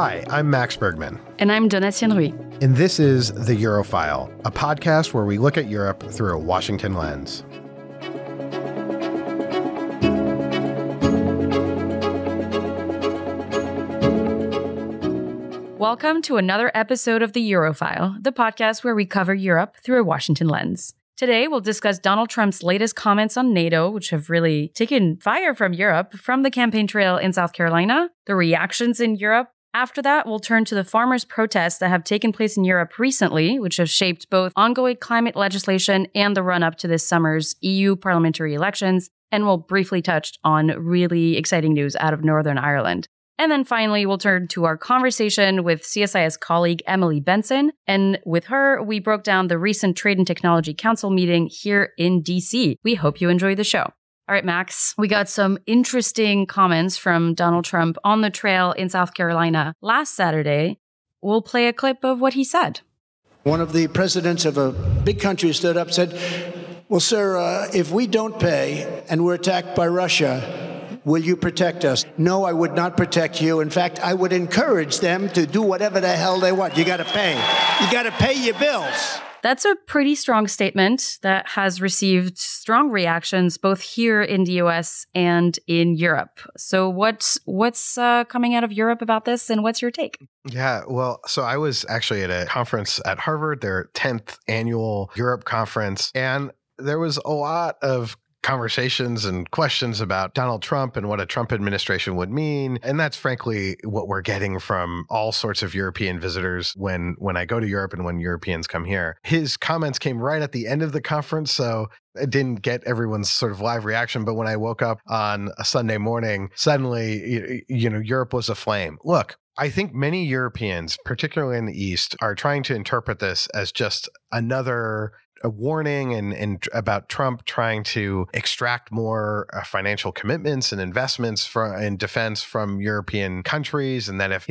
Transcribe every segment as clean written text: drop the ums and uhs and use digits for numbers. Hi, I'm Max Bergman. And I'm Donatienne Ruiz. And this is The Europhile, a podcast where we look at Europe through a Washington lens. Welcome to another episode of The Europhile, the podcast where we cover Europe through a Washington lens. Today, we'll discuss Donald Trump's latest comments on NATO, which have really taken fire from Europe, from the campaign trail in South Carolina, the reactions in Europe. After that, we'll turn to the farmers' protests that have taken place in Europe recently, which have shaped both ongoing climate legislation and the run-up to this summer's EU parliamentary elections. And we'll briefly touch on really exciting news out of Northern Ireland. And then finally, we'll turn to our conversation with CSIS colleague Emily Benson. And with her, we broke down the recent Trade and Technology Council meeting here in DC. We hope you enjoy the show. All right, Max, we got some interesting comments from Donald Trump on the trail in South Carolina last Saturday. We'll play a clip of what he said. One of the presidents of a big country stood up and said, well, sir, if we don't pay and we're attacked by Russia, will you protect us? No, I would not protect you. In fact, I would encourage them to do whatever the hell they want. You got to pay. You got to pay your bills. That's a pretty strong statement that has received strong reactions both here in the US and in Europe. So what's coming out of Europe about this, and what's your take? Yeah, well, so I was actually at a conference at Harvard, their 10th annual Europe conference, and there was a lot of conversations and questions about Donald Trump and what a Trump administration would mean. And that's frankly what we're getting from all sorts of European visitors when I go to Europe and when Europeans come here. His comments came right at the end of the conference, so I didn't get everyone's sort of live reaction. But when I woke up on a Sunday morning, suddenly, you know, Europe was aflame. Look, I think many Europeans, particularly in the East, are trying to interpret this as just another a warning and about Trump trying to extract more financial commitments and investments in defense from European countries, and that if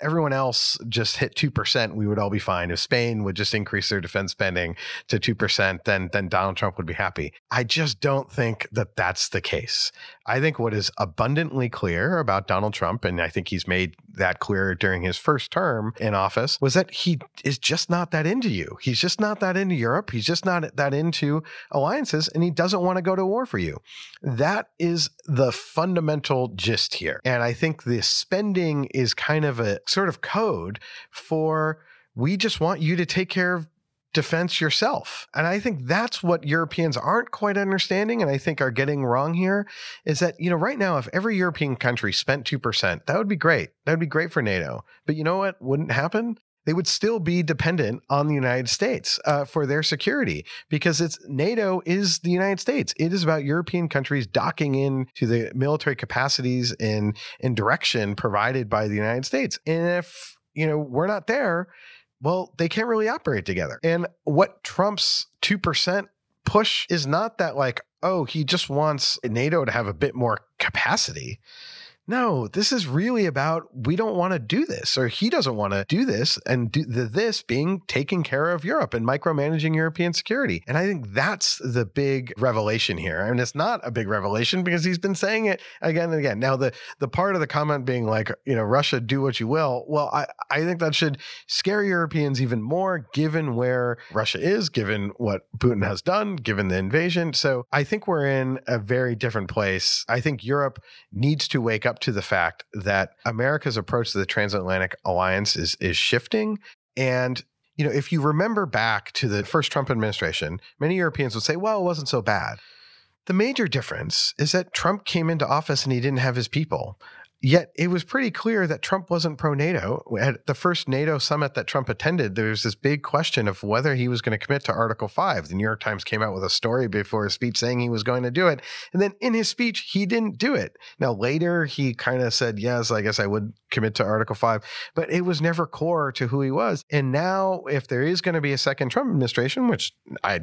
everyone else just hit 2%, we would all be fine. If Spain would just increase their defense spending to 2%, then Donald Trump would be happy. I just don't think that that's the case. I think what is abundantly clear about Donald Trump, and I think he's made that clear during his first term in office, was that he is just not that into you. He's just not that into Europe. He's just not that into alliances, and he doesn't want to go to war for you. That is the fundamental gist here. And I think the spending is kind of a sort of code for, we just want you to take care of defense yourself. And I think that's what Europeans aren't quite understanding, and I think are getting wrong here, is that, right now, if every European country spent 2%, that would be great. That would be great for NATO. But you know what wouldn't happen? They would still be dependent on the United States for their security, because NATO is the United States. It is about European countries docking in to the military capacities and direction provided by the United States. And if, we're not there, well, they can't really operate together. And what Trump's 2% push is not that he just wants NATO to have a bit more capacity. No, this is really about, we don't want to do this, or he doesn't want to do this, and this being taking care of Europe and micromanaging European security. And I think that's the big revelation here. I mean, it's not a big revelation because he's been saying it again and again. Now, the part of the comment being Russia, do what you will. Well, I think that should scare Europeans even more, given where Russia is, given what Putin has done, given the invasion. So I think we're in a very different place. I think Europe needs to wake up to the fact that America's approach to the transatlantic alliance is shifting. And, if you remember back to the first Trump administration, many Europeans would say, well, it wasn't so bad. The major difference is that Trump came into office and he didn't have his people. Yet it was pretty clear that Trump wasn't pro-NATO. At the first NATO summit that Trump attended, there was this big question of whether he was going to commit to Article 5. The New York Times came out with a story before his speech saying he was going to do it. And then in his speech, he didn't do it. Now, later, he kind of said, yes, I guess I would commit to Article 5. But it was never core to who he was. And now, if there is going to be a second Trump administration, which I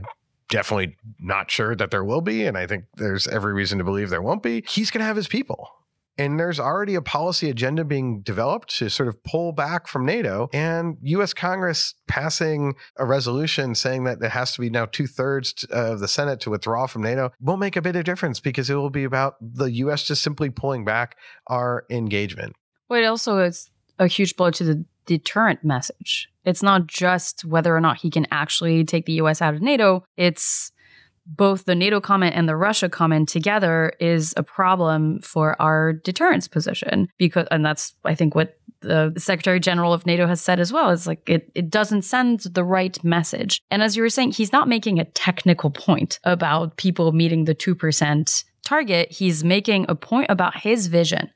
definitely not sure that there will be, and I think there's every reason to believe there won't be, he's going to have his people. And there's already a policy agenda being developed to sort of pull back from NATO, and U.S. Congress passing a resolution saying that it has to be now 2/3 of the Senate to withdraw from NATO won't make a bit of difference, because it will be about the U.S. just simply pulling back our engagement. Well, also, it's a huge blow to the deterrent message. It's not just whether or not he can actually take the US out of NATO. It's both the NATO comment and the Russia comment together is a problem for our deterrence position. And that's, I think, what the Secretary General of NATO has said as well. It's like it doesn't send the right message. And as you were saying, he's not making a technical point about people meeting the 2% target. He's making a point about his vision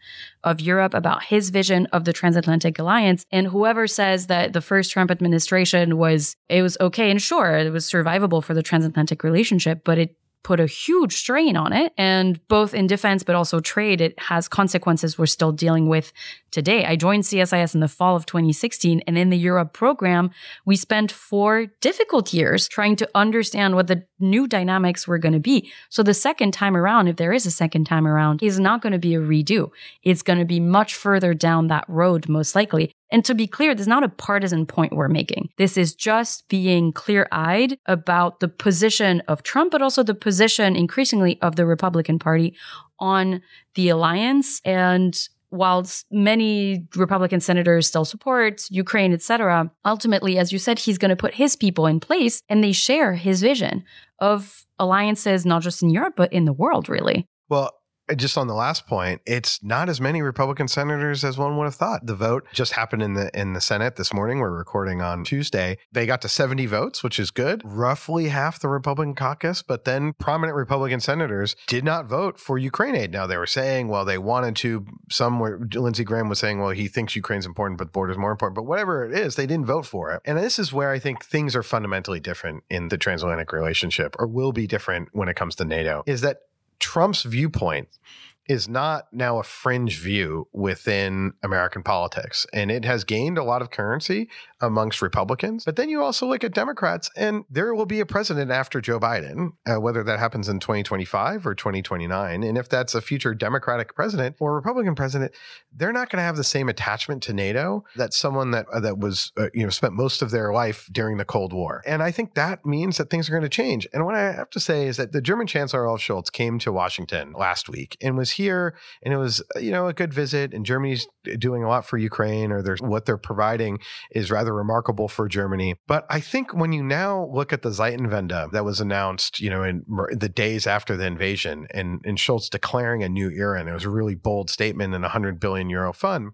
of Europe, about his vision of the transatlantic alliance. And whoever says that the first Trump administration was okay, and sure, it was survivable for the transatlantic relationship, but it put a huge strain on it. And both in defense, but also trade, it has consequences we're still dealing with today. I joined CSIS in the fall of 2016. And in the Europe program, we spent 4 difficult years trying to understand what the new dynamics were going to be. So the second time around, if there is a second time around, is not going to be a redo. It's going to be much further down that road, most likely. And to be clear, this is not a partisan point we're making. This is just being clear-eyed about the position of Trump, but also the position increasingly of the Republican Party on the alliance. And whilst many Republican senators still support Ukraine, etc., ultimately, as you said, he's going to put his people in place and they share his vision of alliances, not just in Europe, but in the world, really. Well, just on the last point, it's not as many Republican senators as one would have thought. The vote just happened in the Senate this morning. We're recording on Tuesday. They got to 70 votes, which is good. Roughly half the Republican caucus, but then prominent Republican senators did not vote for Ukraine aid. Now, they were saying, well, they wanted to. Some were, Lindsey Graham was saying, well, he thinks Ukraine's important, but the border's more important. But whatever it is, they didn't vote for it. And this is where I think things are fundamentally different in the transatlantic relationship, or will be different when it comes to NATO, is that Trump's viewpoint is not now a fringe view within American politics, and it has gained a lot of currency amongst Republicans. But then you also look at Democrats, and there will be a president after Joe Biden, whether that happens in 2025 or 2029. And if that's a future Democratic president or Republican president, they're not going to have the same attachment to NATO that someone that was spent most of their life during the Cold War. And I think that means that things are going to change. And what I have to say is that the German Chancellor Olaf Scholz came to Washington last week and was here, and it was, a good visit, and Germany's doing a lot for Ukraine, or what they're providing is rather remarkable for Germany. But I think when you now look at the Zeitenwende that was announced, in the days after the invasion, and Scholz declaring a new era, and it was a really bold statement, and €100 billion fund.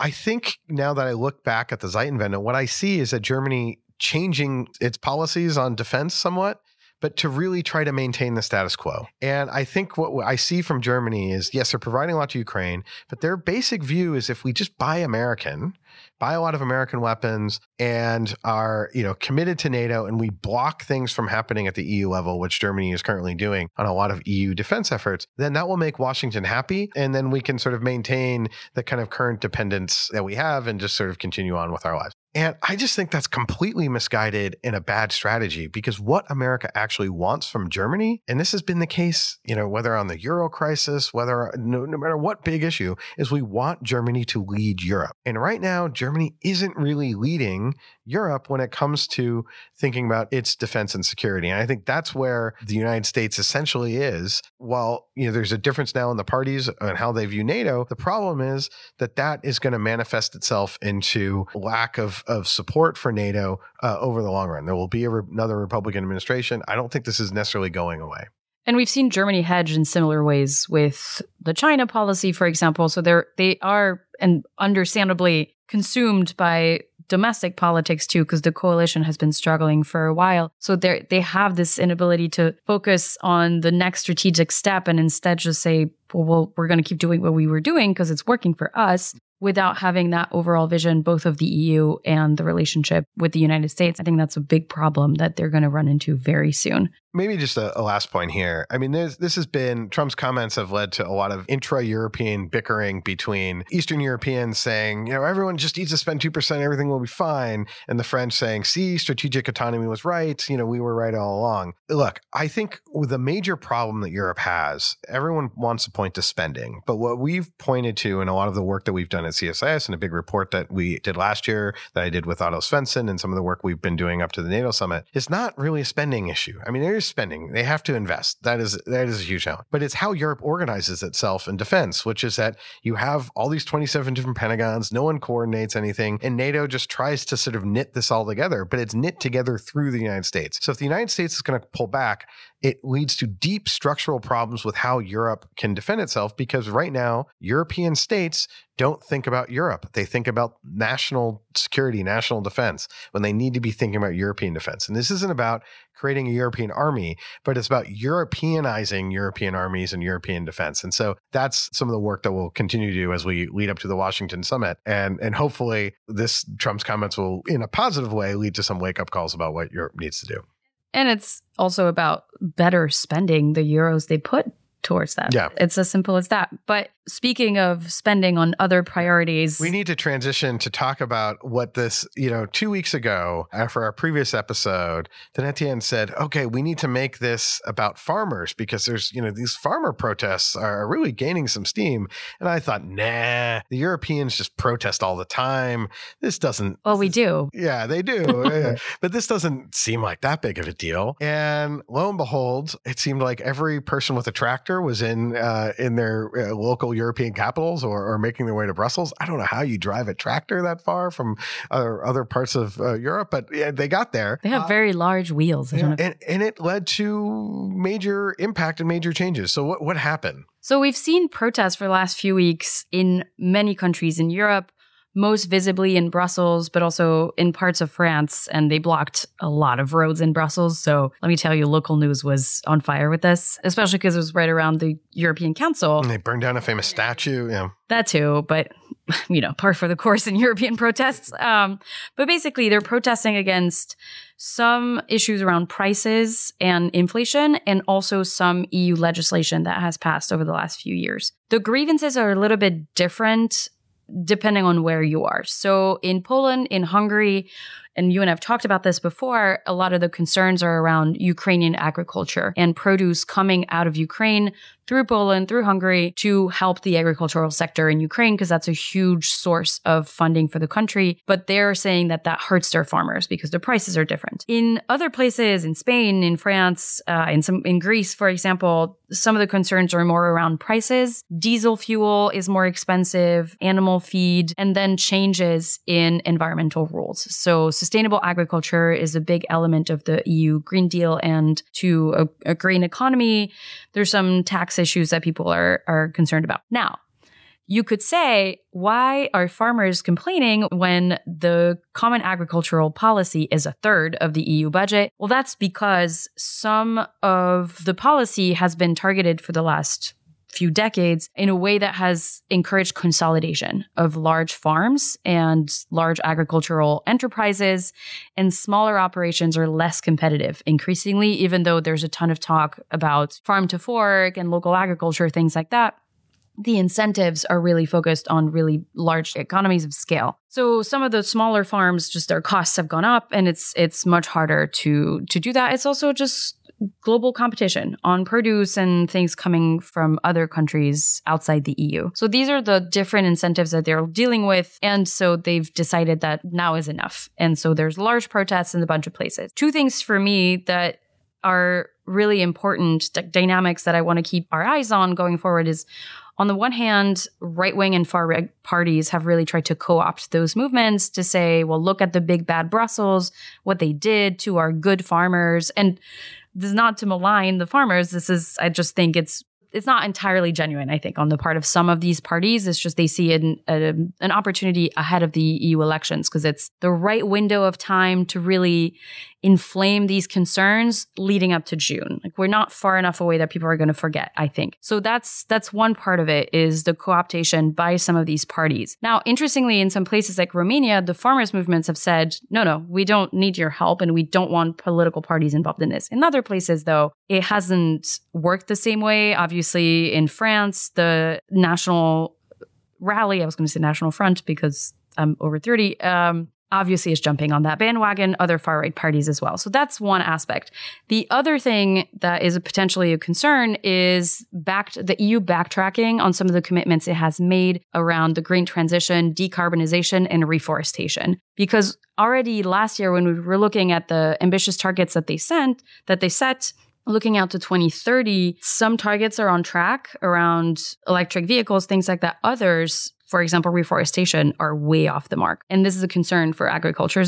I think now that I look back at the Zeitenwende, what I see is that Germany changing its policies on defense somewhat, but to really try to maintain the status quo. And I think what I see from Germany is, yes, they're providing a lot to Ukraine, but their basic view is if we just buy American, buy a lot of American weapons, and are committed to NATO, and we block things from happening at the EU level, which Germany is currently doing on a lot of EU defense efforts, then that will make Washington happy. And then we can sort of maintain the kind of current dependence that we have and just sort of continue on with our lives. And I just think that's completely misguided and a bad strategy, because what America actually wants from Germany, and this has been the case, whether on the Euro crisis, whether no matter what big issue, is we want Germany to lead Europe. And right now, Germany isn't really leading Europe when it comes to thinking about its defense and security. And I think that's where the United States essentially is. While there's a difference now in the parties on how they view NATO, the problem is that is going to manifest itself into lack of support for NATO over the long run. There will be another Republican administration. I don't think this is necessarily going away. And we've seen Germany hedge in similar ways with the China policy, for example. So they are, and understandably, consumed by domestic politics too, because the coalition has been struggling for a while. So they have this inability to focus on the next strategic step and instead just say, well, we're going to keep doing what we were doing because it's working for us, without having that overall vision, both of the EU and the relationship with the United States. I think that's a big problem that they're going to run into very soon. Maybe just a last point here. I mean, this has been, Trump's comments have led to a lot of intra-European bickering between Eastern Europeans saying, everyone just needs to spend 2%, everything will be fine. And the French saying, see, strategic autonomy was right. We were right all along. Look, I think the major problem that Europe has, everyone wants to point to spending. But what we've pointed to in a lot of the work that we've done at CSIS, and a big report that we did last year that I did with Otto Svensson, and some of the work we've been doing up to the NATO summit, is not really a spending issue. I mean, there's spending. They have to invest. That is a huge challenge. But it's how Europe organizes itself in defense, which is that you have all these 27 different Pentagons. No one coordinates anything. And NATO just tries to sort of knit this all together, but it's knit together through the United States. So if the United States is going to pull back, it leads to deep structural problems with how Europe can defend itself, because right now, European states don't think about Europe. They think about national security, national defense, when they need to be thinking about European defense. And this isn't about creating a European army, but it's about Europeanizing European armies and European defense. And so that's some of the work that we'll continue to do as we lead up to the Washington summit. And hopefully this Trump's comments will, in a positive way, lead to some wake-up calls about what Europe needs to do. And it's also about better spending the euros they put towards that. Yeah. It's as simple as that. But speaking of spending on other priorities, we need to transition to talk about what this, 2 weeks ago, after our previous episode, Donatienne said, okay, we need to make this about farmers because there's, these farmer protests are really gaining some steam. And I thought, nah, the Europeans just protest all the time. This doesn't. Well, we do. Yeah, they do. Yeah. But this doesn't seem like that big of a deal. And lo and behold, it seemed like every person with a tractor was in their local European capitals or making their way to Brussels. I don't know how you drive a tractor that far from other parts of Europe, but they got there. They have very large wheels. Yeah. And it led to major impact and major changes. So what happened? So we've seen protests for the last few weeks in many countries in Europe, most visibly in Brussels, but also in parts of France. And they blocked a lot of roads in Brussels. So let me tell you, local news was on fire with this, especially because it was right around the European Council. And they burned down a famous statue. Yeah. That too, but, par for the course in European protests. But basically, they're protesting against some issues around prices and inflation, and also some EU legislation that has passed over the last few years. The grievances are a little bit different depending on where you are. So in Poland, in Hungary, and you and I have talked about this before, a lot of the concerns are around Ukrainian agriculture and produce coming out of Ukraine through Poland, through Hungary, to help the agricultural sector in Ukraine, because that's a huge source of funding for the country. But they're saying that hurts their farmers because the prices are different. In other places, in Spain, in France, in Greece, for example, some of the concerns are more around prices. Diesel fuel is more expensive, animal feed, and then changes in environmental rules. So sustainable agriculture is a big element of the EU Green Deal, and to a green economy, there's some tax issues that people are concerned about. Now, you could say, why are farmers complaining when the common agricultural policy is a third of the EU budget? Well, that's because some of the policy has been targeted for the last few decades in a way that has encouraged consolidation of large farms and large agricultural enterprises, and smaller operations are less competitive increasingly, even though there's a ton of talk about farm to fork and local agriculture, things like that. The incentives are really focused on really large economies of scale. So some of the smaller farms, just their costs have gone up, and it's much harder to do that. It's also just global competition on produce and things coming from other countries outside the EU. So these are the different incentives that they're dealing with. And so they've decided that now is enough. And so there's large protests in a bunch of places. Two things for me that are really important dynamics that I want to keep our eyes on going forward is, on the one hand, right-wing and far-right parties have really tried to co-opt those movements to say, well, look at the big bad Brussels, what they did to our good farmers. And this is not to malign the farmers. This is, I just think it's not entirely genuine, I think, on the part of some of these parties. It's just they see an opportunity ahead of the EU elections because it's the right window of time to really inflame these concerns leading up to June. Like, we're not far enough away that people are going to forget, I think. So that's one part of it, is the co-optation by some of these parties. Now, interestingly, in some places like Romania, the farmers' movements have said, no, we don't need your help and we don't want political parties involved in this. In other places, though, it hasn't worked the same way. Obviously, in France, the national rally, I was going to say National Front because I'm over 30, obviously is jumping on that bandwagon, other far-right parties as well. So that's one aspect. The other thing that is potentially a concern is the EU backtracking on some of the commitments it has made around the green transition, decarbonization, and reforestation. Because already last year, when we were looking at the ambitious targets that they set, Looking out to 2030, some targets are on track around electric vehicles, things like that. Others, for example, reforestation, are way off the mark. And this is a concern for agriculture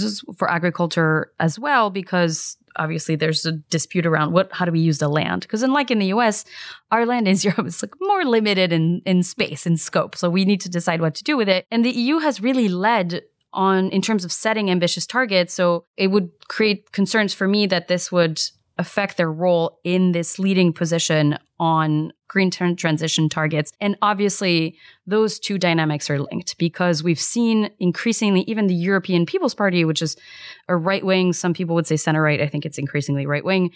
as well, because obviously there's a dispute around how do we use the land? Because unlike in the US, our land in Europe is like more limited in space and scope. So we need to decide what to do with it. And the EU has really led on in terms of setting ambitious targets. So it would create concerns for me that this would affect their role in this leading position on green transition targets. And obviously, those two dynamics are linked because we've seen increasingly, even the European People's Party, which is a right-wing, some people would say center-right, I think it's increasingly right-wing,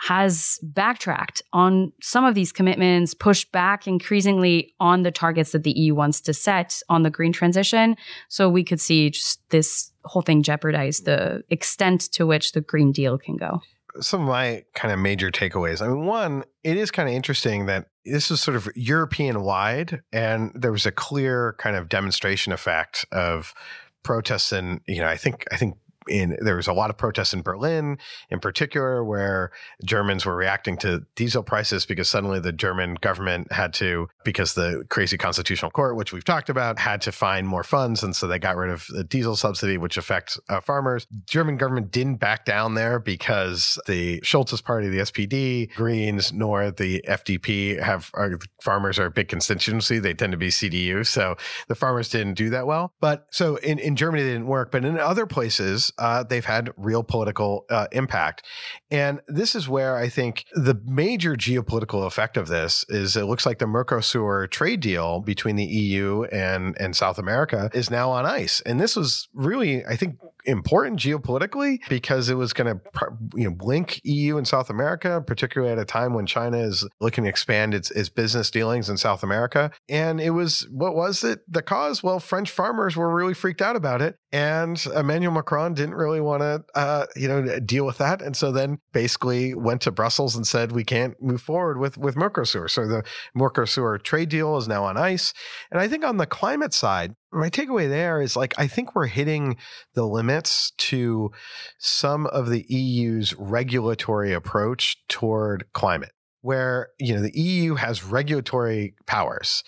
has backtracked on some of these commitments, pushed back increasingly on the targets that the EU wants to set on the green transition. So we could see just this whole thing jeopardize the extent to which the Green Deal can go. Some of my kind of major takeaways. I mean, one, it is kind of interesting that this was sort of European-wide, and there was a clear kind of demonstration effect of protests and, you know, I think there was a lot of protests in Berlin in particular where Germans were reacting to diesel prices because suddenly the German government had to, because the crazy constitutional court, which we've talked about, had to find more funds. And so they got rid of the diesel subsidy, which affects farmers. German government didn't back down there because the Scholz's party, the SPD, Greens, nor the FDP farmers are a big constituency. They tend to be CDU. So the farmers didn't do that well. But so in Germany, they didn't work. But in other places, they've had real political impact. And this is where I think the major geopolitical effect of this is it looks like the Mercosur trade deal between the EU and South America is now on ice. And this was really, I think, important geopolitically because it was going to link EU and South America, particularly at a time when China is looking to expand its business dealings in South America. And it was, what was it? The cause? Well, French farmers were really freaked out about it. And Emmanuel Macron didn't really want to, deal with that. And so then basically went to Brussels and said, we can't move forward with Mercosur. So the Mercosur trade deal is now on ice. And I think on the climate side, my takeaway there is like, I think we're hitting the limits to some of the EU's regulatory approach toward climate, where, you know, the EU has regulatory powers,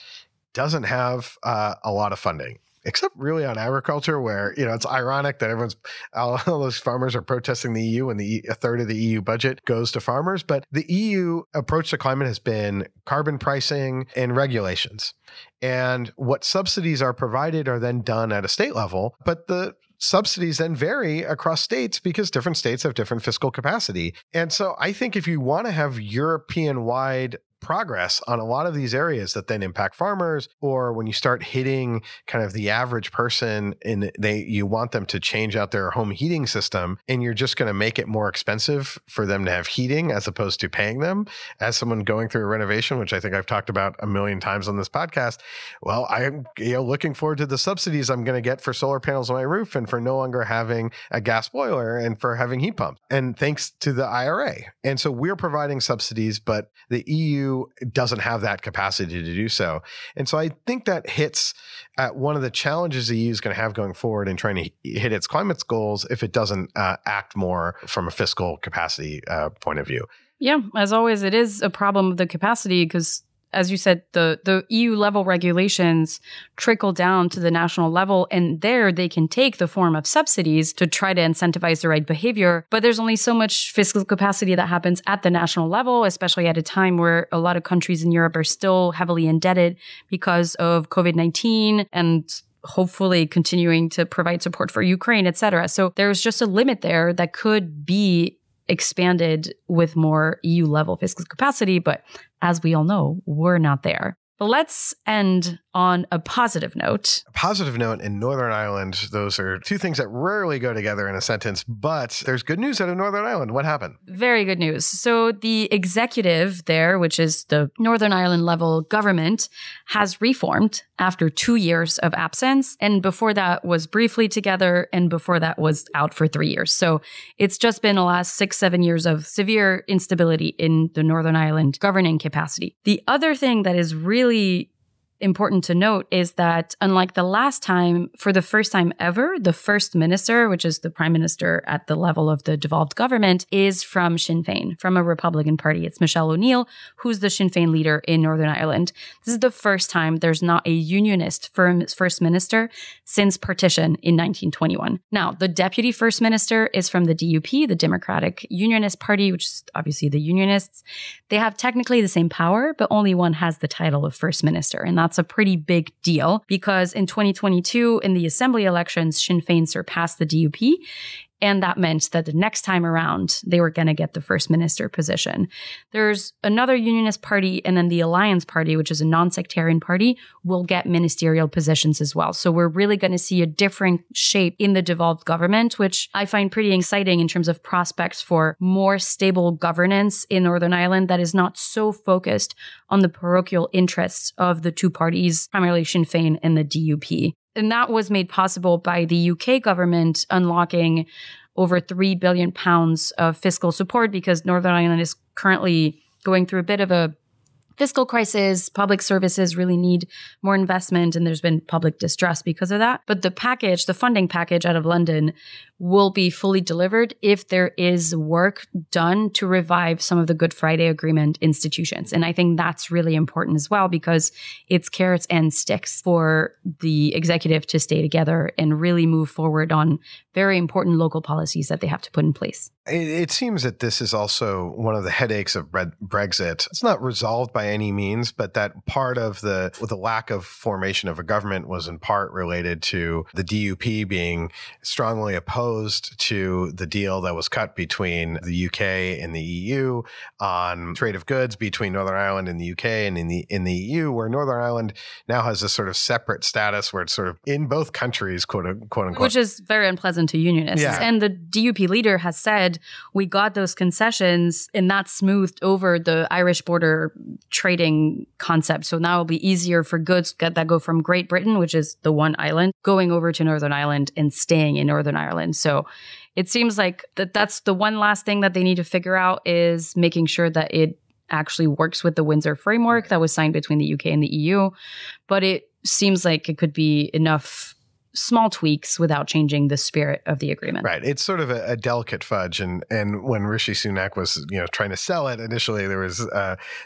doesn't have a lot of funding. Except really on agriculture where, you know, it's ironic that all those farmers are protesting the EU and a third of the EU budget goes to farmers. But the EU approach to climate has been carbon pricing and regulations. And what subsidies are provided are then done at a state level. But the subsidies then vary across states because different states have different fiscal capacity. And so I think if you want to have European-wide progress on a lot of these areas that then impact farmers, or when you start hitting kind of the average person and you want them to change out their home heating system and you're just going to make it more expensive for them to have heating as opposed to paying them. As someone going through a renovation, which I think I've talked about a million times on this podcast, well, I'm looking forward to the subsidies I'm going to get for solar panels on my roof and for no longer having a gas boiler and for having heat pumps, and thanks to the IRA. And so we're providing subsidies, but the EU doesn't have that capacity to do so. And so I think that hits at one of the challenges the EU is going to have going forward in trying to hit its climate goals if it doesn't act more from a fiscal capacity point of view. Yeah, as always, it is a problem of the capacity because, as you said, the EU level regulations trickle down to the national level, and there they can take the form of subsidies to try to incentivize the right behavior. But there's only so much fiscal capacity that happens at the national level, especially at a time where a lot of countries in Europe are still heavily indebted because of COVID-19 and hopefully continuing to provide support for Ukraine, et cetera. So there's just a limit there that could be expanded with more EU level fiscal capacity. But as we all know, we're not there. But let's end on a positive note. A positive note in Northern Ireland, those are two things that rarely go together in a sentence, but there's good news out of Northern Ireland. What happened? Very good news. So the executive there, which is the Northern Ireland level government, has reformed after 2 years of absence. And before that was briefly together, and before that was out for 3 years. So it's just been the last 6-7 years of severe instability in the Northern Ireland governing capacity. The other thing that is really important to note is that, unlike the last time, for the first time ever, the first minister, which is the prime minister at the level of the devolved government, is from Sinn Féin, from a Republican party. It's Michelle O'Neill, who's the Sinn Féin leader in Northern Ireland. This is the first time there's not a unionist first minister since partition in 1921. Now, the deputy first minister is from the DUP, the Democratic Unionist Party, which is obviously the unionists. They have technically the same power, but only one has the title of first minister. And that's a pretty big deal because in 2022, in the assembly elections, Sinn Féin surpassed the DUP. And that meant that the next time around, they were going to get the first minister position. There's another unionist party, and then the Alliance Party, which is a non-sectarian party, will get ministerial positions as well. So we're really going to see a different shape in the devolved government, which I find pretty exciting in terms of prospects for more stable governance in Northern Ireland that is not so focused on the parochial interests of the two parties, primarily Sinn Féin and the DUP. And that was made possible by the UK government unlocking over £3 billion of fiscal support because Northern Ireland is currently going through a bit of a fiscal crisis. Public services really need more investment, and there's been public distress because of that. But the package, the funding package out of London, will be fully delivered if there is work done to revive some of the Good Friday Agreement institutions. And I think that's really important as well because it's carrots and sticks for the executive to stay together and really move forward on very important local policies that they have to put in place. It seems that this is also one of the headaches of Brexit. It's not resolved by any means, but that part of the lack of formation of a government was in part related to the DUP being strongly opposed to the deal that was cut between the UK and the EU on trade of goods between Northern Ireland and the UK and in the EU, where Northern Ireland now has this sort of separate status where it's sort of in both countries, quote unquote. Which is very unpleasant to unionists. Yeah. And the DUP leader has said, we got those concessions and that smoothed over the Irish border trading concept. So now it'll be easier for goods that go from Great Britain, which is the one island, going over to Northern Ireland and staying in Northern Ireland. So it seems like that's the one last thing that they need to figure out is making sure that it actually works with the Windsor framework that was signed between the UK and the EU. But it seems like it could be enough small tweaks without changing the spirit of the agreement. Right. It's sort of a delicate fudge. And when Rishi Sunak was, trying to sell it initially, there was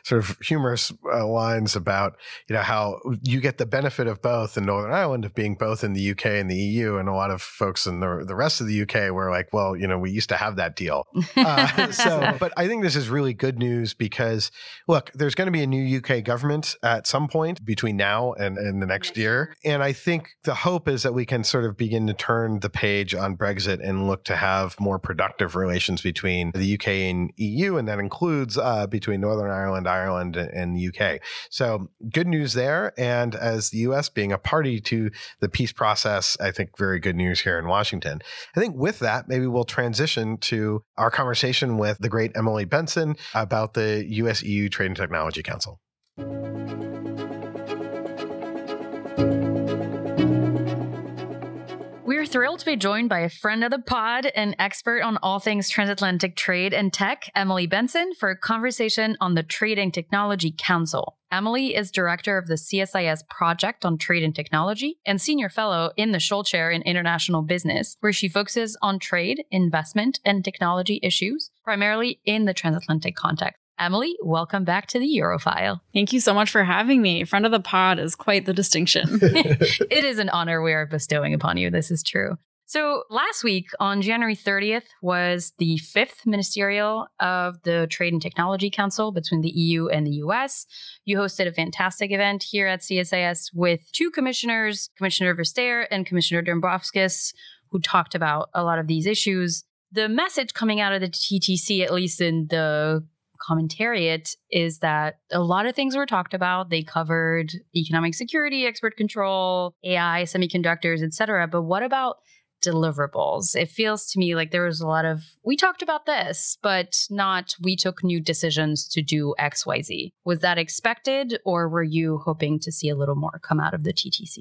sort of humorous lines about, how you get the benefit of both in Northern Ireland of being both in the UK and the EU. And a lot of folks in the rest of the UK were like, well, we used to have that deal. But I think this is really good news because, look, there's going to be a new UK government at some point between now and the next year. And I think the hope is that we can sort of begin to turn the page on Brexit and look to have more productive relations between the UK and EU, and that includes between Northern Ireland, Ireland, and the UK. So good news there. And as the US being a party to the peace process, I think very good news here in Washington. I think with that, maybe we'll transition to our conversation with the great Emily Benson about the US-EU Trade and Technology Council. We're thrilled to be joined by a friend of the pod and expert on all things transatlantic trade and tech, Emily Benson, for a conversation on the Trade and Technology Council. Emily is director of the CSIS project on trade and technology and senior fellow in the Scholl Chair in International Business, where she focuses on trade, investment, and technology issues, primarily in the transatlantic context. Emily, welcome back to the Europhile. Thank you so much for having me. Friend of the pod is quite the distinction. It is an honor we are bestowing upon you. This is true. So last week on January 30th was the fifth ministerial of the Trade and Technology Council between the EU and the US. You hosted a fantastic event here at CSIS with two commissioners, Commissioner Vestager and Commissioner Dombrovskis, who talked about a lot of these issues. The message coming out of the TTC, at least in the commentariat, is that a lot of things were talked about. They covered economic security, export control, AI, semiconductors, etc. But what about deliverables? It feels to me like there was a lot of, we talked about this, but not we took new decisions to do X, Y, Z. Was that expected, or were you hoping to see a little more come out of the TTC?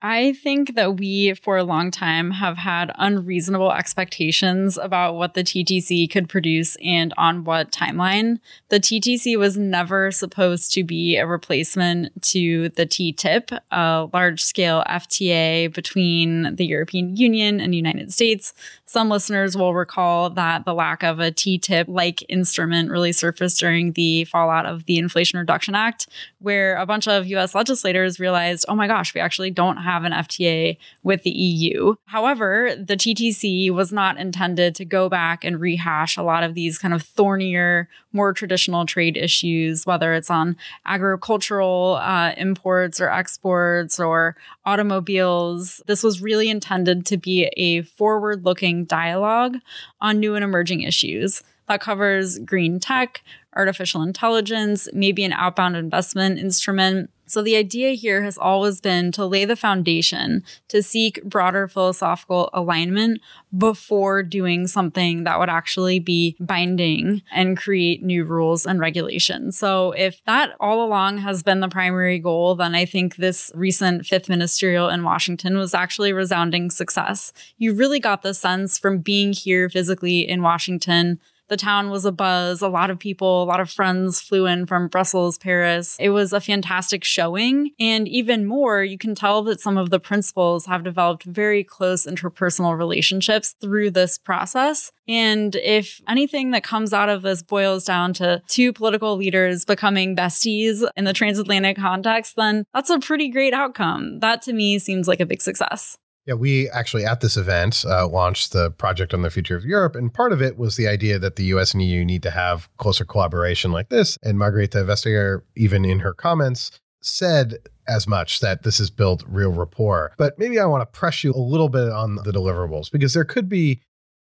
I think that we, for a long time, have had unreasonable expectations about what the TTC could produce and on what timeline. The TTC was never supposed to be a replacement to the TTIP, a large-scale FTA between the European Union and the United States. Some listeners will recall that the lack of a TTIP-like instrument really surfaced during the fallout of the Inflation Reduction Act, where a bunch of U.S. legislators realized, oh my gosh, we actually don't have an FTA with the EU. However, the TTC was not intended to go back and rehash a lot of these kind of thornier, more traditional trade issues, whether it's on agricultural imports or exports or automobiles. This was really intended to be a forward-looking dialogue on new and emerging issues that covers green tech, artificial intelligence, maybe an outbound investment instrument. So the idea here has always been to lay the foundation to seek broader philosophical alignment before doing something that would actually be binding and create new rules and regulations. So if that all along has been the primary goal, then I think this recent fifth ministerial in Washington was actually a resounding success. You really got the sense from being here physically in Washington. The town was abuzz. A lot of people, a lot of friends flew in from Brussels, Paris. It was a fantastic showing. And even more, you can tell that some of the principals have developed very close interpersonal relationships through this process. And if anything that comes out of this boils down to two political leaders becoming besties in the transatlantic context, then that's a pretty great outcome. That to me seems like a big success. Yeah, we actually at this event launched the project on the future of Europe. And part of it was the idea that the US and EU need to have closer collaboration like this. And Margrethe Vestager, even in her comments, said as much, that this has built real rapport. But maybe I want to press you a little bit on the deliverables, because there could be,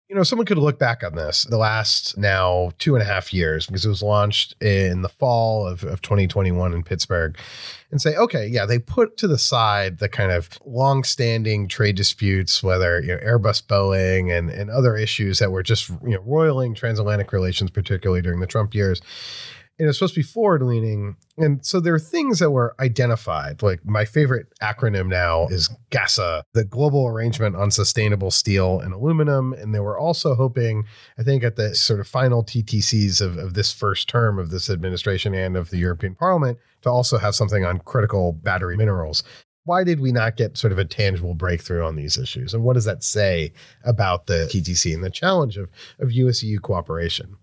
you know, someone could look back on this the last now 2.5 years, because it was launched in the fall of 2021 in Pittsburgh, and say, okay, yeah, they put to the side the kind of longstanding trade disputes, whether Airbus, Boeing, and other issues that were just roiling transatlantic relations, particularly during the Trump years. And it's supposed to be forward-leaning. And so there are things that were identified, like my favorite acronym now is GASA, the Global Arrangement on Sustainable Steel and Aluminum. And they were also hoping, I think, at the sort of final TTCs of this first term of this administration and of the European Parliament, to also have something on critical battery minerals. Why did we not get sort of a tangible breakthrough on these issues? And what does that say about the TTC and the challenge of US-EU cooperation?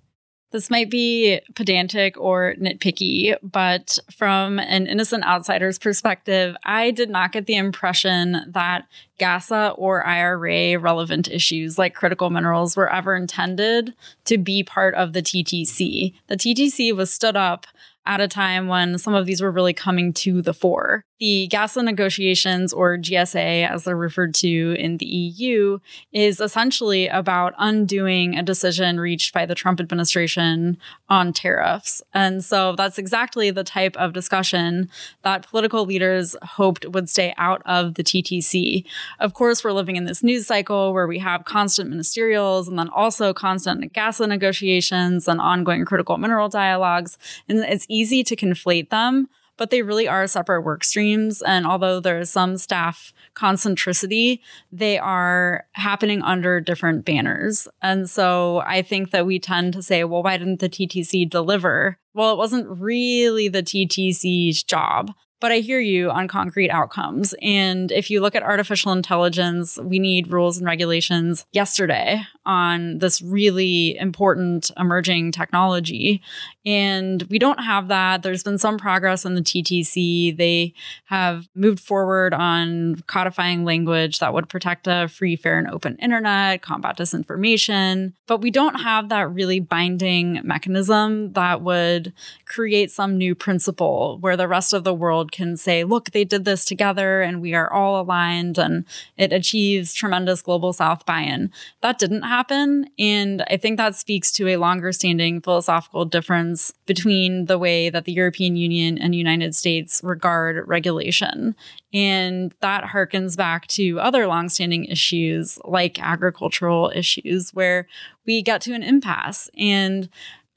This might be pedantic or nitpicky, but from an innocent outsider's perspective, I did not get the impression that GASA or IRA relevant issues like critical minerals were ever intended to be part of the TTC. The TTC was stood up at a time when some of these were really coming to the fore. The GASA negotiations, or GSA as they're referred to in the EU, is essentially about undoing a decision reached by the Trump administration on tariffs. And so that's exactly the type of discussion that political leaders hoped would stay out of the TTC. Of course, we're living in this news cycle where we have constant ministerials and then also constant GASA negotiations and ongoing critical mineral dialogues. And it's easy to conflate them, but they really are separate work streams. And although there is some staff concentricity, they are happening under different banners. And so I think that we tend to say, well, why didn't the TTC deliver? Well, it wasn't really the TTC's job. But I hear you on concrete outcomes. And if you look at artificial intelligence, we need rules and regulations yesterday on this really important emerging technology. And we don't have that. There's been some progress in the TTC. They have moved forward on codifying language that would protect a free, fair, and open internet, combat disinformation. But we don't have that really binding mechanism that would create some new principle where the rest of the world can say, look, they did this together and we are all aligned and it achieves tremendous global South buy-in. That didn't happen. And I think that speaks to a longer standing philosophical difference between the way that the European Union and United States regard regulation. And that harkens back to other longstanding issues like agricultural issues where we get to an impasse. And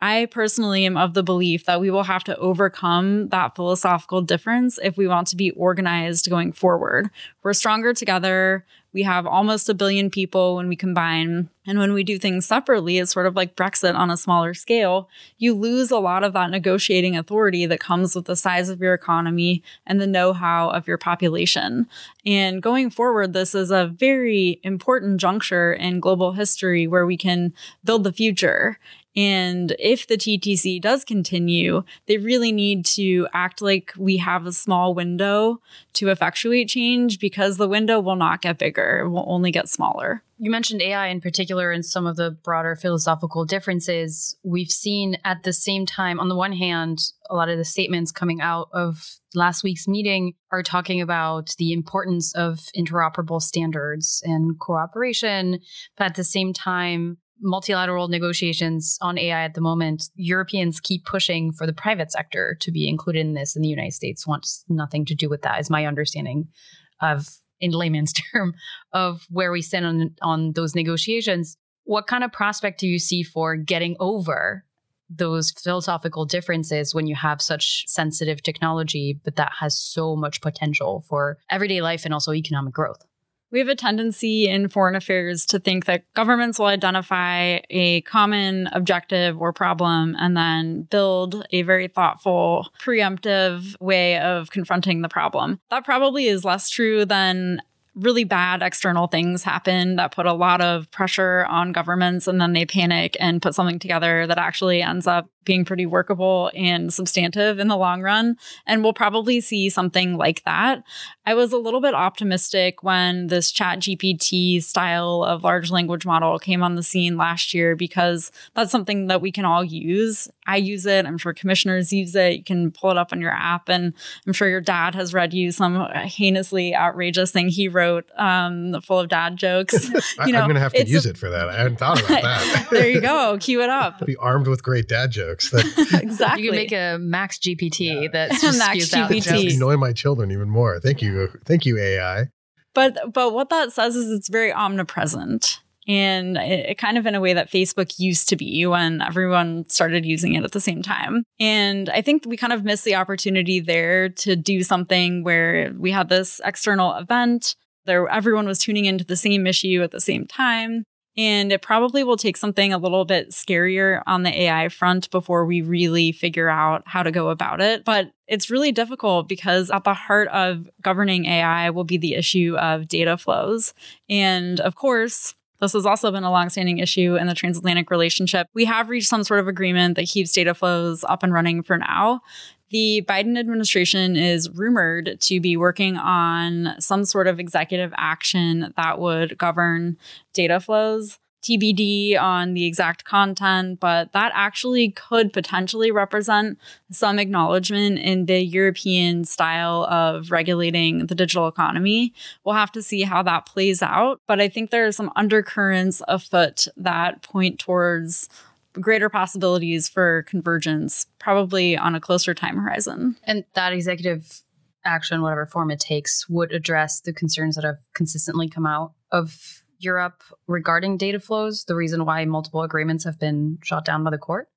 I personally am of the belief that we will have to overcome that philosophical difference if we want to be organized going forward. We're stronger together. We have almost 1 billion people when we combine. And when we do things separately, it's sort of like Brexit on a smaller scale. You lose a lot of that negotiating authority that comes with the size of your economy and the know-how of your population. And going forward, this is a very important juncture in global history where we can build the future. And if the TTC does continue, they really need to act like we have a small window to effectuate change, because the window will not get bigger. It will only get smaller. You mentioned AI in particular and some of the broader philosophical differences. We've seen at the same time, on the one hand, a lot of the statements coming out of last week's meeting are talking about the importance of interoperable standards and cooperation. But at the same time, multilateral negotiations on AI at the moment, Europeans keep pushing for the private sector to be included in this, and the United States wants nothing to do with that, is my understanding of, in layman's term, of where we stand on those negotiations. What kind of prospect do you see for getting over those philosophical differences when you have such sensitive technology, but that has so much potential for everyday life and also economic growth? We have a tendency in foreign affairs to think that governments will identify a common objective or problem and then build a very thoughtful, preemptive way of confronting the problem. That probably is less true than really bad external things happen that put a lot of pressure on governments, and then they panic and put something together that actually ends up being pretty workable and substantive in the long run. And we'll probably see something like that. I was a little bit optimistic when this ChatGPT style of large language model came on the scene last year, because that's something that we can all use. I use it. I'm sure commissioners use it. You can pull it up on your app. And I'm sure your dad has read you some heinously outrageous thing he wrote full of dad jokes. I'm going to have to use it for that. I hadn't thought about that. There you go. Cue it up. Be armed with great dad jokes. Exactly. You can make a Max GPT that just spews out the jokes. Annoy my children even more. Thank you, AI. But what that says is it's very omnipresent, and it kind of in a way that Facebook used to be when everyone started using it at the same time. And I think we kind of missed the opportunity there to do something where we had this external event there, everyone was tuning into the same issue at the same time. And it probably will take something a little bit scarier on the AI front before we really figure out how to go about it. But it's really difficult, because at the heart of governing AI will be the issue of data flows. And of course, this has also been a longstanding issue in the transatlantic relationship. We have reached some sort of agreement that keeps data flows up and running for now. The Biden administration is rumored to be working on some sort of executive action that would govern data flows. TBD on the exact content, but that actually could potentially represent some acknowledgement in the European style of regulating the digital economy. We'll have to see how that plays out. But I think there are some undercurrents afoot that point towards greater possibilities for convergence, probably on a closer time horizon. And that executive action, whatever form it takes, would address the concerns that have consistently come out of Europe regarding data flows, the reason why multiple agreements have been shot down by the court?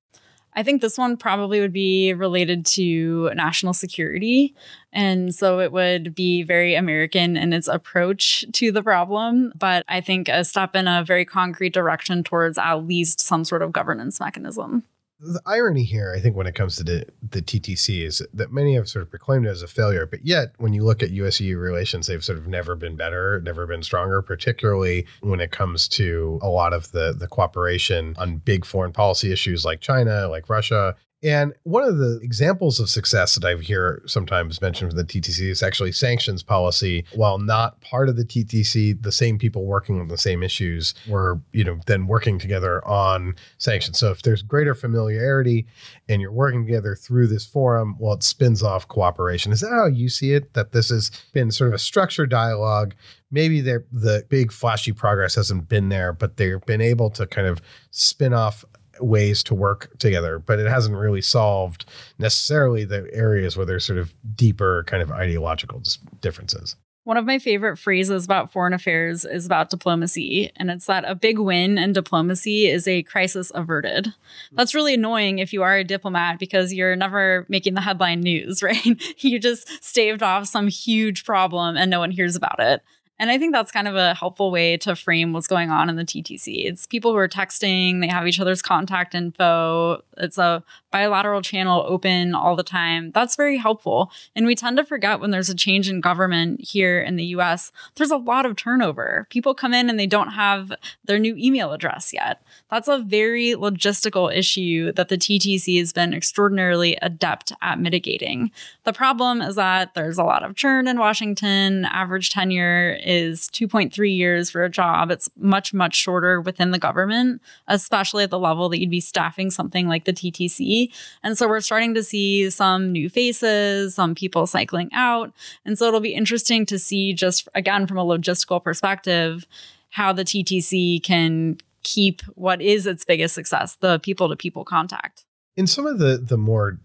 I think this one probably would be related to national security. And so it would be very American in its approach to the problem. But I think a step in a very concrete direction towards at least some sort of governance mechanism. The irony here, I think, when it comes to the TTC is that many have sort of proclaimed it as a failure. But yet, when you look at US-EU relations, they've sort of never been better, never been stronger, particularly when it comes to a lot of the cooperation on big foreign policy issues like China, like Russia. And one of the examples of success that I hear sometimes mentioned from the TTC is actually sanctions policy. While not part of the TTC, the same people working on the same issues were, then working together on sanctions. So if there's greater familiarity and you're working together through this forum, well, it spins off cooperation. Is that how you see it? That this has been sort of a structured dialogue? Maybe the big flashy progress hasn't been there, but they've been able to kind of spin off ways to work together, but it hasn't really solved necessarily the areas where there's sort of deeper kind of ideological differences. One of my favorite phrases about foreign affairs is about diplomacy, and it's that a big win in diplomacy is a crisis averted. That's really annoying if you are a diplomat because you're never making the headline news, right? You just staved off some huge problem and no one hears about it. And I think that's kind of a helpful way to frame what's going on in the TTC. It's people who are texting, they have each other's contact info. It's a bilateral channel open all the time. That's very helpful. And we tend to forget when there's a change in government here in the US, there's a lot of turnover. People come in and they don't have their new email address yet. That's a very logistical issue that the TTC has been extraordinarily adept at mitigating. The problem is that there's a lot of churn in Washington. Average tenure is 2.3 years for a job. It's much, much shorter within the government, especially at the level that you'd be staffing something like the TTC. And so we're starting to see some new faces, some people cycling out. And so it'll be interesting to see just, again, from a logistical perspective, how the TTC can keep what is its biggest success, the people-to-people contact. In some of the more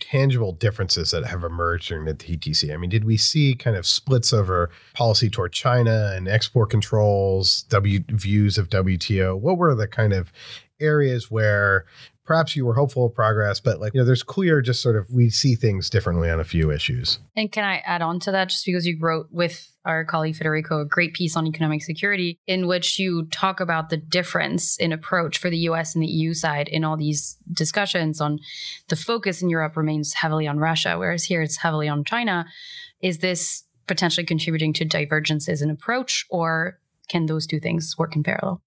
tangible differences that have emerged during the TTC. I mean, did we see kind of splits over policy toward China and export controls, views of WTO? What were the kind of areas where perhaps you were hopeful of progress, but like, you know, there's clear just sort of we see things differently on a few issues. And can I add on to that? Just because you wrote with our colleague Federico a great piece on economic security in which you talk about the difference in approach for the US and the EU side in all these discussions on the focus in Europe remains heavily on Russia, whereas here it's heavily on China. Is this potentially contributing to divergences in approach, or can those two things work in parallel?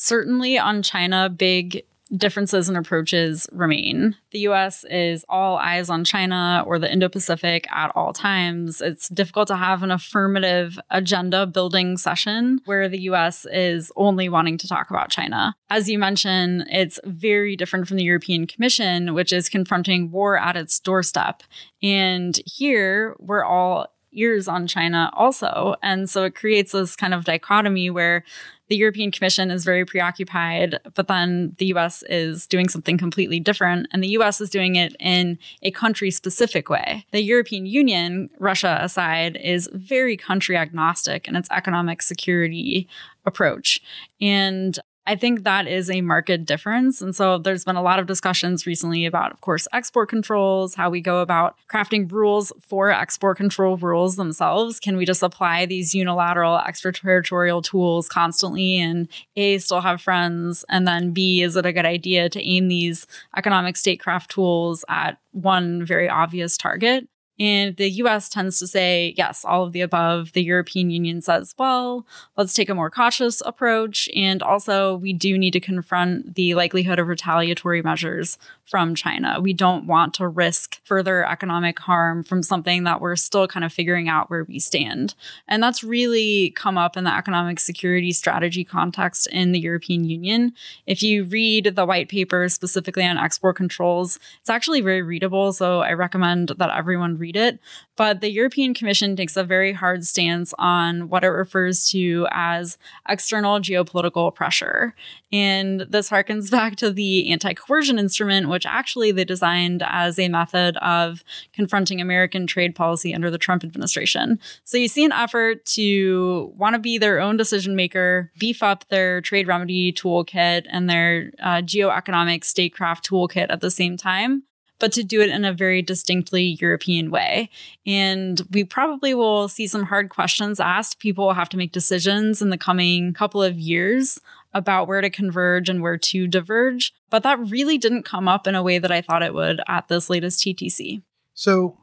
Certainly on China, big differences in approaches remain. The U.S. is all eyes on China or the Indo-Pacific at all times. It's difficult to have an affirmative agenda building session where the U.S. is only wanting to talk about China. As you mentioned, it's very different from the European Commission, which is confronting war at its doorstep. And here, we're all ears on China also. And so it creates this kind of dichotomy where the European Commission is very preoccupied, but then the U.S. is doing something completely different, and the U.S. is doing it in a country-specific way. The European Union, Russia aside, is very country-agnostic in its economic security approach. And I think that is a marked difference. And so there's been a lot of discussions recently about, of course, export controls, how we go about crafting rules for export control rules themselves. Can we just apply these unilateral extraterritorial tools constantly and A, still have friends? And then B, is it a good idea to aim these economic statecraft tools at one very obvious target? And the U.S. tends to say, yes, all of the above. The European Union says, well, let's take a more cautious approach. And also, we do need to confront the likelihood of retaliatory measures from China. We don't want to risk further economic harm from something that we're still kind of figuring out where we stand. And that's really come up in the economic security strategy context in the European Union. If you read the white paper specifically on export controls, it's actually very readable. So I recommend that everyone read it. But the European Commission takes a very hard stance on what it refers to as external geopolitical pressure. And this harkens back to the anti-coercion instrument, which actually they designed as a method of confronting American trade policy under the Trump administration. So you see an effort to want to be their own decision maker, beef up their trade remedy toolkit and their geoeconomic statecraft toolkit at the same time, but to do it in a very distinctly European way. And we probably will see some hard questions asked. People will have to make decisions in the coming couple of years about where to converge and where to diverge. But that really didn't come up in a way that I thought it would at this latest TTC. So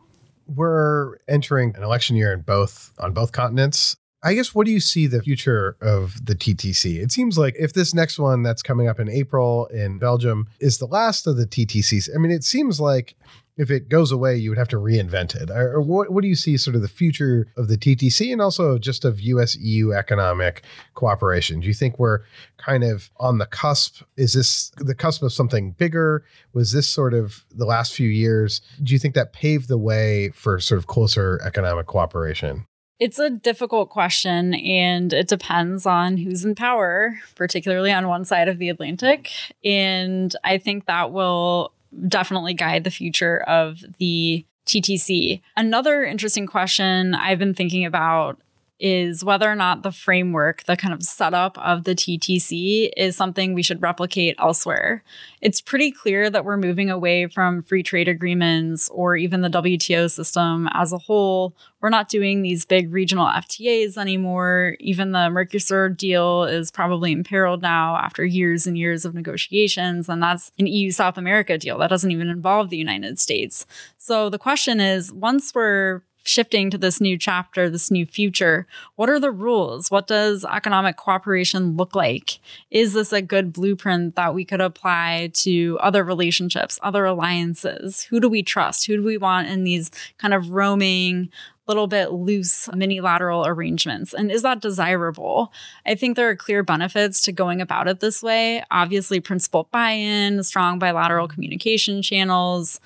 we're entering an election year on both continents. I guess, what do you see the future of the TTC? It seems like if this next one that's coming up in April in Belgium is the last of the TTCs, I mean, it seems like if it goes away, you would have to reinvent it. Or what do you see sort of the future of the TTC and also just of US-EU economic cooperation? Do you think we're kind of on the cusp? Is this the cusp of something bigger? Was this sort of the last few years? Do you think that paved the way for sort of closer economic cooperation? It's a difficult question, and it depends on who's in power, particularly on one side of the Atlantic. And I think that will definitely guide the future of the TTC. Another interesting question I've been thinking about is whether or not the framework, the kind of setup of the TTC is something we should replicate elsewhere. It's pretty clear that we're moving away from free trade agreements or even the WTO system as a whole. We're not doing these big regional FTAs anymore. Even the Mercosur deal is probably imperiled now after years and years of negotiations. And that's an EU South America deal that doesn't even involve the United States. So the question is, once we're shifting to this new chapter, this new future, what are the rules? What does economic cooperation look like? Is this a good blueprint that we could apply to other relationships, other alliances? Who do we trust? Who do we want in these kind of roaming, little bit loose mini-lateral arrangements? And is that desirable? I think there are clear benefits to going about it this way. Obviously, principal buy-in, strong bilateral communication channels,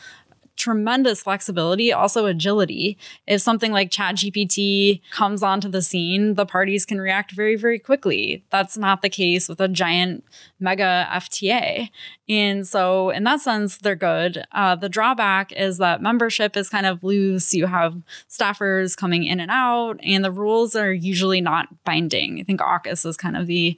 tremendous flexibility, also agility. If something like ChatGPT comes onto the scene, the parties can react very, very quickly. That's not the case with a giant mega FTA. And so in that sense, they're good. The drawback is that membership is kind of loose. You have staffers coming in and out, and the rules are usually not binding. I think AUKUS is kind of the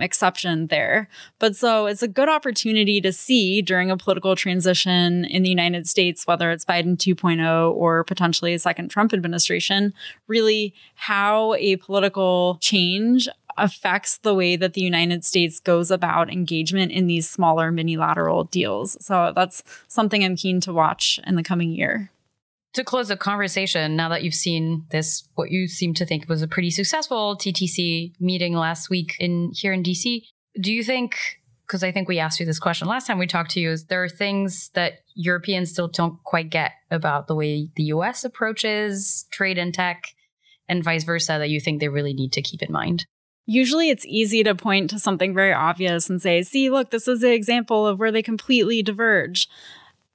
exception there. But so it's a good opportunity to see during a political transition in the United States, whether it's Biden 2.0 or potentially a second Trump administration, really how a political change affects the way that the United States goes about engagement in these smaller mini-lateral deals. So that's something I'm keen to watch in the coming year. To close the conversation, now that you've seen this, what you seem to think was a pretty successful TTC meeting last week here in DC, do you think, because I think we asked you this question last time we talked to you, is there are things that Europeans still don't quite get about the way the US approaches trade and tech and vice versa that you think they really need to keep in mind? Usually it's easy to point to something very obvious and say, see, look, this is an example of where they completely diverge.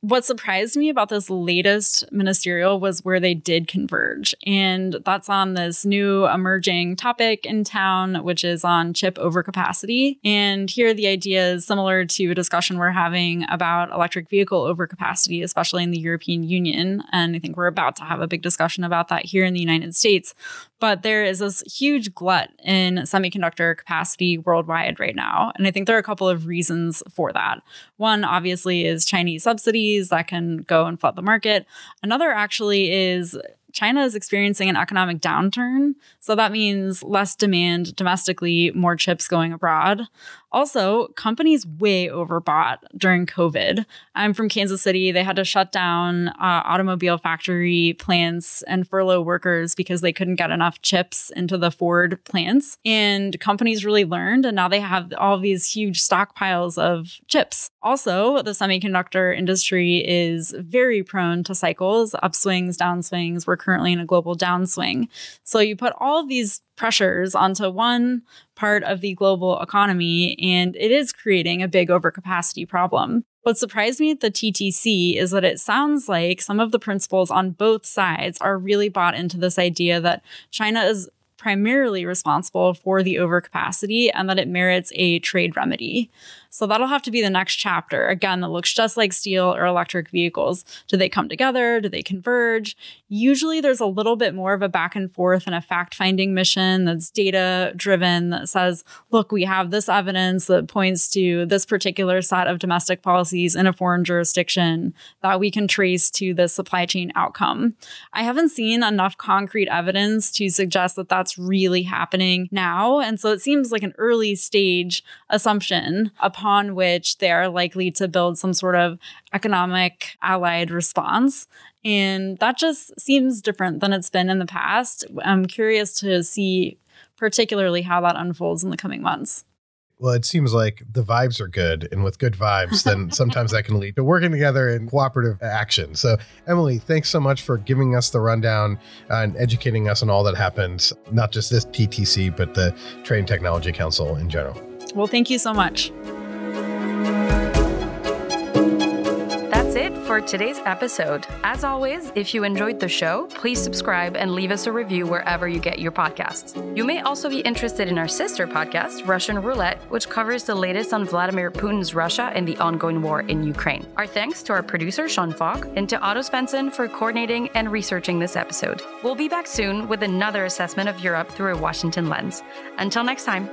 What surprised me about this latest ministerial was where they did converge. And that's on this new emerging topic in town, which is on chip overcapacity. And here the idea is similar to a discussion we're having about electric vehicle overcapacity, especially in the European Union. And I think we're about to have a big discussion about that here in the United States. But there is this huge glut in semiconductor capacity worldwide right now. And I think there are a couple of reasons for that. One, obviously, is Chinese subsidies that can go and flood the market. Another actually is China is experiencing an economic downturn. So that means less demand domestically, more chips going abroad. Also, companies way overbought during COVID. I'm from Kansas City. They had to shut down automobile factory plants and furlough workers because they couldn't get enough chips into the Ford plants. And companies really learned, and now they have all these huge stockpiles of chips. Also, the semiconductor industry is very prone to cycles, upswings, downswings. We're currently in a global downswing. So you put all of these pressures onto one part of the global economy, and it is creating a big overcapacity problem. What surprised me at the TTC is that it sounds like some of the principals on both sides are really bought into this idea that China is primarily responsible for the overcapacity and that it merits a trade remedy. So that'll have to be the next chapter. Again, that looks just like steel or electric vehicles. Do they come together? Do they converge? Usually there's a little bit more of a back and forth and a fact-finding mission that's data-driven that says, look, we have this evidence that points to this particular set of domestic policies in a foreign jurisdiction that we can trace to the supply chain outcome. I haven't seen enough concrete evidence to suggest that that's really happening now. And so it seems like an early stage assumption upon which they are likely to build some sort of economic allied response. And that just seems different than it's been in the past. I'm curious to see particularly how that unfolds in the coming months. Well, it seems like the vibes are good. And with good vibes, then sometimes that can lead to working together in cooperative action. So, Emily, thanks so much for giving us the rundown and educating us on all that happens, not just this TTC, but the Trade and Technology Council in general. Well, thank you so much. That's it for for today's episode. As always, if you enjoyed the show, please subscribe and leave us a review wherever you get your podcasts. You may also be interested in our sister podcast, Russian Roulette, which covers the latest on Vladimir Putin's Russia and the ongoing war in Ukraine. Our thanks to our producer, Sean Falk, and to Otto Svensson for coordinating and researching this episode. We'll be back soon with another assessment of Europe through a Washington lens. Until next time.